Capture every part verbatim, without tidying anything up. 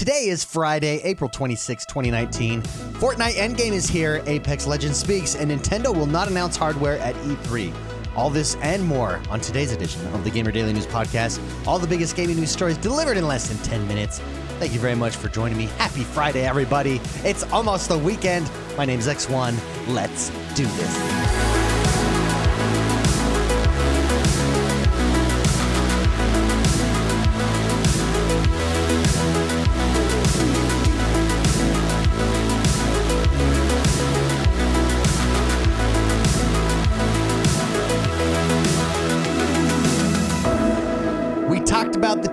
Today is Friday, April twenty-sixth, twenty nineteen. Fortnite Endgame is here, Apex Legends speaks, and Nintendo will not announce hardware at E three. All this and more on today's edition of the Gamer Daily News Podcast. All the biggest gaming news stories delivered in less than ten minutes. Thank you very much for joining me. Happy Friday, everybody. It's almost the weekend. My name's X one. Let's do this.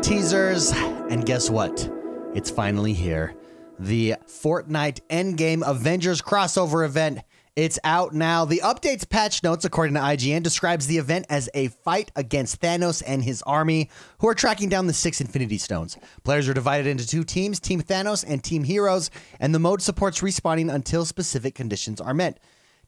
Teasers, and guess what? It's finally here. The Fortnite Endgame Avengers crossover event. It's out now. The update's patch notes, according to I G N, describes the event as a fight against Thanos and his army, who are tracking down the six Infinity Stones. Players are divided into two teams, Team Thanos and Team Heroes, and the mode supports respawning until specific conditions are met.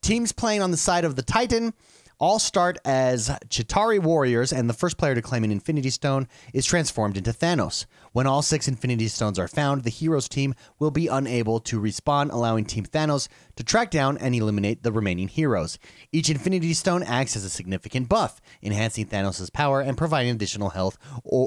Teams playing on the side of the Titan all start as Chitauri warriors, and the first player to claim an Infinity Stone is transformed into Thanos. When all six Infinity Stones are found, the Heroes team will be unable to respawn, allowing Team Thanos to track down and eliminate the remaining heroes. Each Infinity Stone acts as a significant buff, enhancing Thanos' power and providing additional health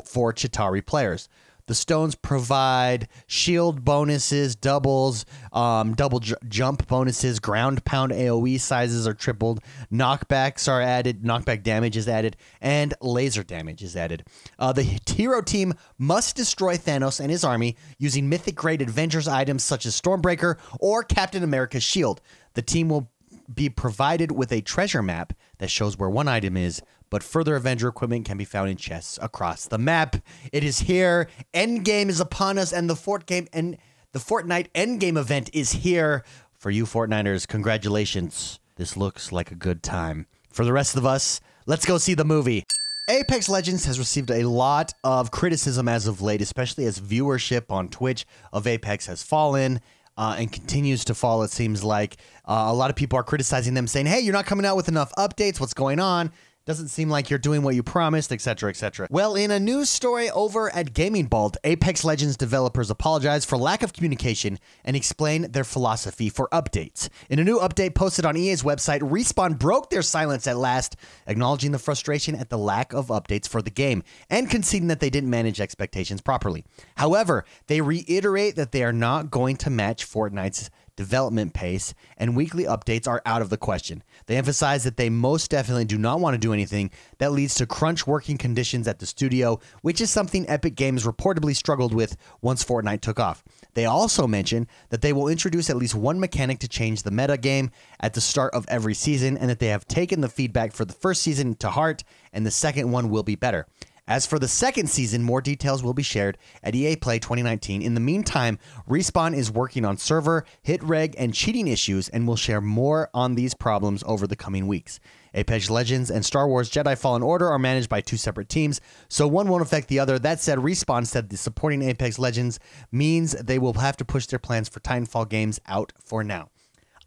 for Chitauri players. The stones provide shield bonuses, doubles, um, double j- jump bonuses, ground pound AoE sizes are tripled, knockbacks are added, knockback damage is added, and laser damage is added. Uh, the hero team must destroy Thanos and his army using mythic-grade Avengers items such as Stormbreaker or Captain America's shield. The team will be provided with a treasure map that shows where one item is, but further Avenger equipment can be found in chests across the map. It is here. Endgame is upon us, and the Fort game and the Fortnite Endgame event is here. For you Fortniters, congratulations. This looks like a good time. For the rest of us, let's go see the movie. Apex Legends has received a lot of criticism as of late, especially as viewership on Twitch of Apex has fallen. Uh, and continues to fall, it seems like. Uh, a lot of people are criticizing them, saying, hey, you're not coming out with enough updates. What's going on? Doesn't seem like you're doing what you promised, et cetera, et cetera. Well, in a news story over at GamingBolt, Apex Legends developers apologize for lack of communication and explain their philosophy for updates. In a new update posted on E A's website, Respawn broke their silence at last, acknowledging the frustration at the lack of updates for the game and conceding that they didn't manage expectations properly. However, they reiterate that they are not going to match Fortnite's development pace, and weekly updates are out of the question. They emphasize that they most definitely do not want to do anything that leads to crunch working conditions at the studio, which is something Epic Games reportedly struggled with once Fortnite took off. They also mention that they will introduce at least one mechanic to change the meta game at the start of every season, and that they have taken the feedback for the first season to heart, and the second one will be better. As for the second season, more details will be shared at E A Play twenty nineteen. In the meantime, Respawn is working on server, hit reg, and cheating issues, and will share more on these problems over the coming weeks. Apex Legends and Star Wars Jedi Fallen Order are managed by two separate teams, so one won't affect the other. That said, Respawn said the supporting Apex Legends means they will have to push their plans for Titanfall games out for now.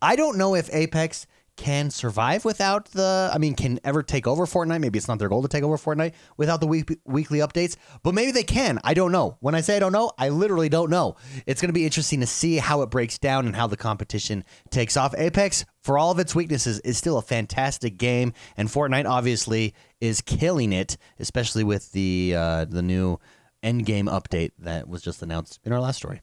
I don't know if Apex can survive without the, I mean, can ever take over Fortnite. Maybe it's not their goal to take over Fortnite without the week, weekly updates, but maybe they can. I don't know. When I say I don't know, I literally don't know. It's going to be interesting to see how it breaks down and how the competition takes off. Apex, for all of its weaknesses, is still a fantastic game, and Fortnite obviously is killing it, especially with the uh, the new Endgame update that was just announced in our last story.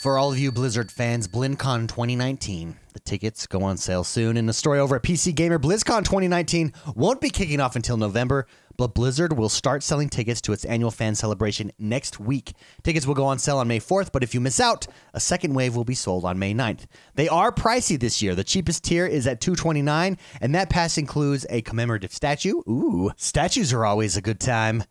For all of you Blizzard fans, BlizzCon twenty nineteen, the tickets go on sale soon. In a story over at P C Gamer, BlizzCon twenty nineteen won't be kicking off until November, but Blizzard will start selling tickets to its annual fan celebration next week. Tickets will go on sale on May fourth, but if you miss out, a second wave will be sold on May ninth. They are pricey this year. The cheapest tier is at two hundred twenty-nine dollars, and that pass includes a commemorative statue. Ooh, statues are always a good time.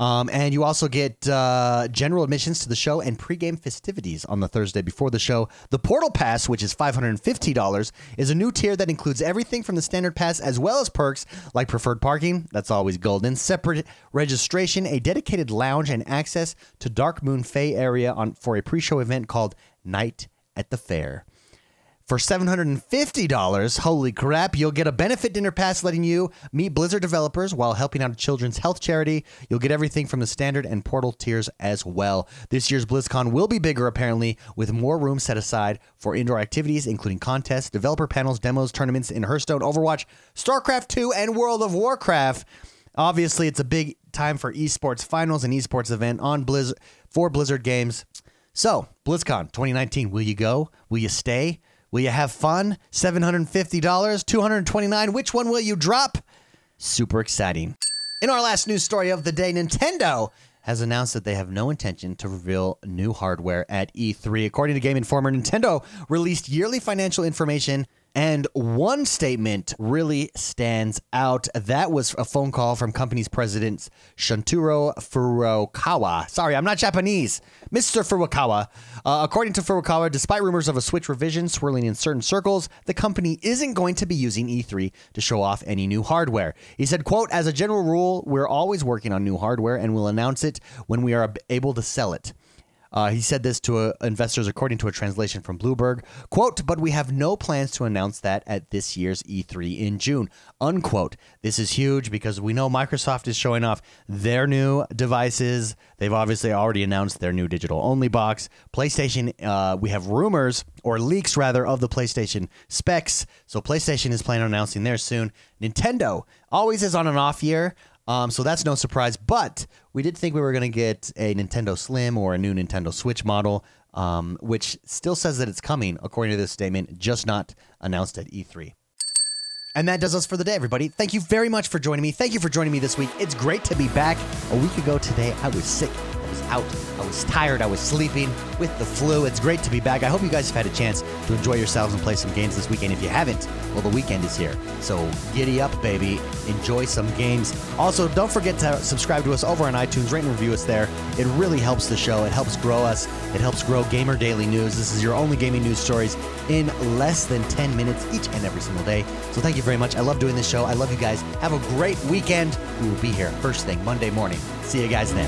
Um, and you also get uh, general admissions to the show and pregame festivities on the Thursday before the show. The Portal Pass, which is five hundred fifty dollars, is a new tier that includes everything from the standard pass as well as perks like preferred parking, that's always golden, separate registration, a dedicated lounge, and access to Darkmoon Faye area on for a pre-show event called Night at the Fair. For seven hundred fifty dollars, holy crap, you'll get a benefit dinner pass letting you meet Blizzard developers while helping out a children's health charity. You'll get everything from the standard and Portal tiers as well. This year's BlizzCon will be bigger, apparently, with more room set aside for indoor activities, including contests, developer panels, demos, tournaments in Hearthstone, Overwatch, StarCraft two, and World of Warcraft. Obviously, it's a big time for esports finals and esports event on Blizz- for Blizzard games. So, BlizzCon twenty nineteen, will you go? Will you stay? Will you have fun? seven hundred fifty dollars, two hundred twenty-nine dollars. Which one will you drop? Super exciting. In our last news story of the day, Nintendo has announced that they have no intention to reveal new hardware at E three. According to Game Informer, Nintendo released yearly financial information, and one statement really stands out. That was a phone call from company's president, Shuntaro Furukawa. Sorry, I'm not Japanese. Mister Furukawa. Uh, according to Furukawa, despite rumors of a Switch revision swirling in certain circles, the company isn't going to be using E three to show off any new hardware. He said, quote, as a general rule, we're always working on new hardware and we'll announce it when we are able to sell it. Uh, he said this to uh, investors, according to a translation from Bloomberg, quote, but we have no plans to announce that at this year's E three in June, unquote. This is huge because we know Microsoft is showing off their new devices. They've obviously already announced their new digital only box. PlayStation, uh, we have rumors or leaks rather of the PlayStation specs. So PlayStation is planning on announcing theirs soon. Nintendo always is on an off year. Um, so that's no surprise, but we did think we were going to get a Nintendo Slim or a new Nintendo Switch model, um, which still says that it's coming, according to this statement, just not announced at E three. And that does us for the day, everybody. Thank you very much for joining me. Thank you for joining me this week. It's great to be back. A week ago today, I was sick. I was out. I was tired. I was sleeping with the flu. It's great to be back. I hope you guys have had a chance to enjoy yourselves and play some games this weekend. If you haven't, well, the weekend is here. So giddy up, baby. Enjoy some games. Also, don't forget to subscribe to us over on iTunes. Rate and review us there. It really helps the show. It helps grow us. It helps grow Gamer Daily News. This is your only gaming news stories in less than ten minutes each and every single day. So thank you very much. I love doing this show. I love you guys. Have a great weekend. We will be here first thing Monday morning. See you guys then.